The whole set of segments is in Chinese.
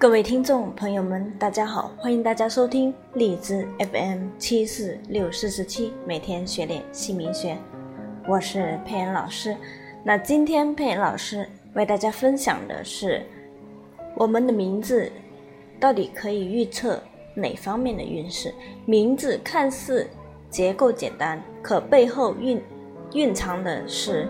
各位听众朋友们，大家好，欢迎大家收听荔枝 FM 74647，每天学点姓名学，我是佩恩老师。那今天佩恩老师为大家分享的是，我们的名字到底可以预测哪方面的运势？名字看似结构简单，可背后蕴藏的是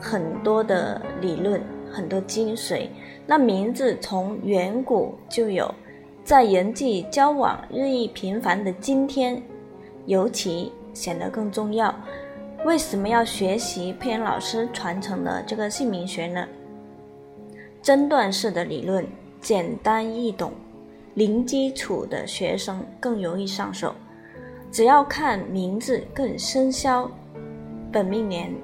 很多的理论，很多精髓。那名字从远古就有，在人际交往日益频繁的今天，尤其显得更重要。为什么要学习佩恩老师传承的这个姓名学呢？争断式的理论简单易懂，零基础的学生更容易上手。只要看名字跟生肖、本命年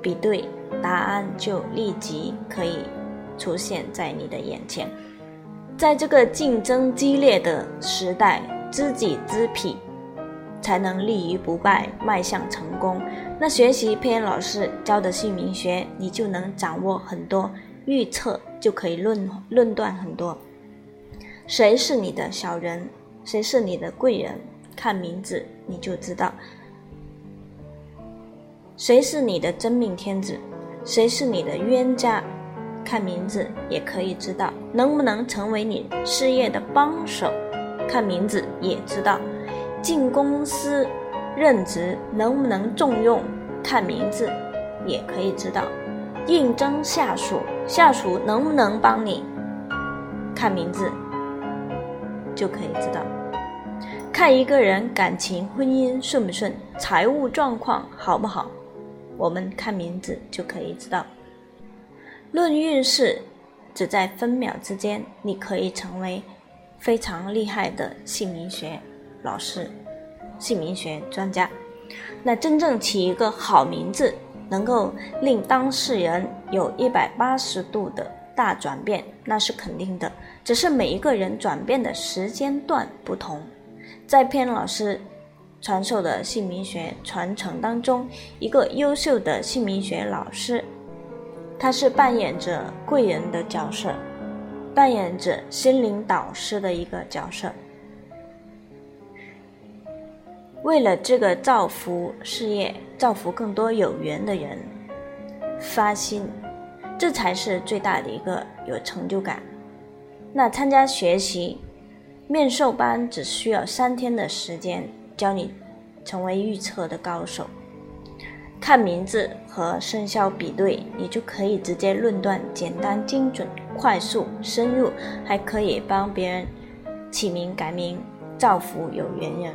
比对，答案就立即可以出现在你的眼前。在这个竞争激烈的时代，知己知彼才能立于不败，迈向成功。那学习佩恩老师教的姓名学，你就能掌握很多预测，就可以论断很多。谁是你的小人，谁是你的贵人，看名字你就知道。谁是你的真命天子，谁是你的冤家，看名字也可以知道。能不能成为你事业的帮手，看名字也知道。进公司任职能不能重用，看名字也可以知道。应征下属，下属能不能帮你，看名字就可以知道。看一个人感情婚姻顺不顺，财务状况好不好，我们看名字就可以知道。论运势只在分秒之间，你可以成为非常厉害的姓名学老师、姓名学专家。那真正起一个好名字，能够令当事人有180度的大转变，那是肯定的，只是每一个人转变的时间段不同。在佩恩老师传授的姓名学传承当中，一个优秀的姓名学老师，他是扮演着贵人的角色，扮演着心灵导师的一个角色。为了这个造福事业，造福更多有缘的人，发心，这才是最大的一个有成就感。那参加学习面授班只需要3天的时间，教你成为预测的高手。看名字和生肖比对，你就可以直接论断，简单、精准、快速、深入，还可以帮别人起名改名，造福有缘人。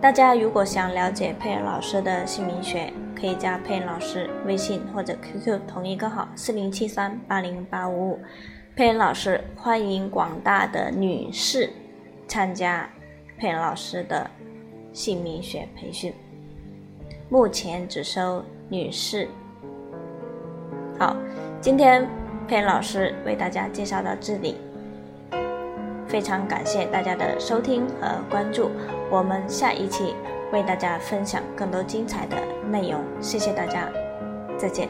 大家如果想了解佩恩老师的姓名学，可以加佩恩老师微信或者 QQ 同一个号4073808555。佩恩老师欢迎广大的女士参加佩恩老师的姓名学培训，目前只收女士。好，今天佩恩老师为大家介绍到这里，非常感谢大家的收听和关注，我们下一期为大家分享更多精彩的内容，谢谢大家，再见。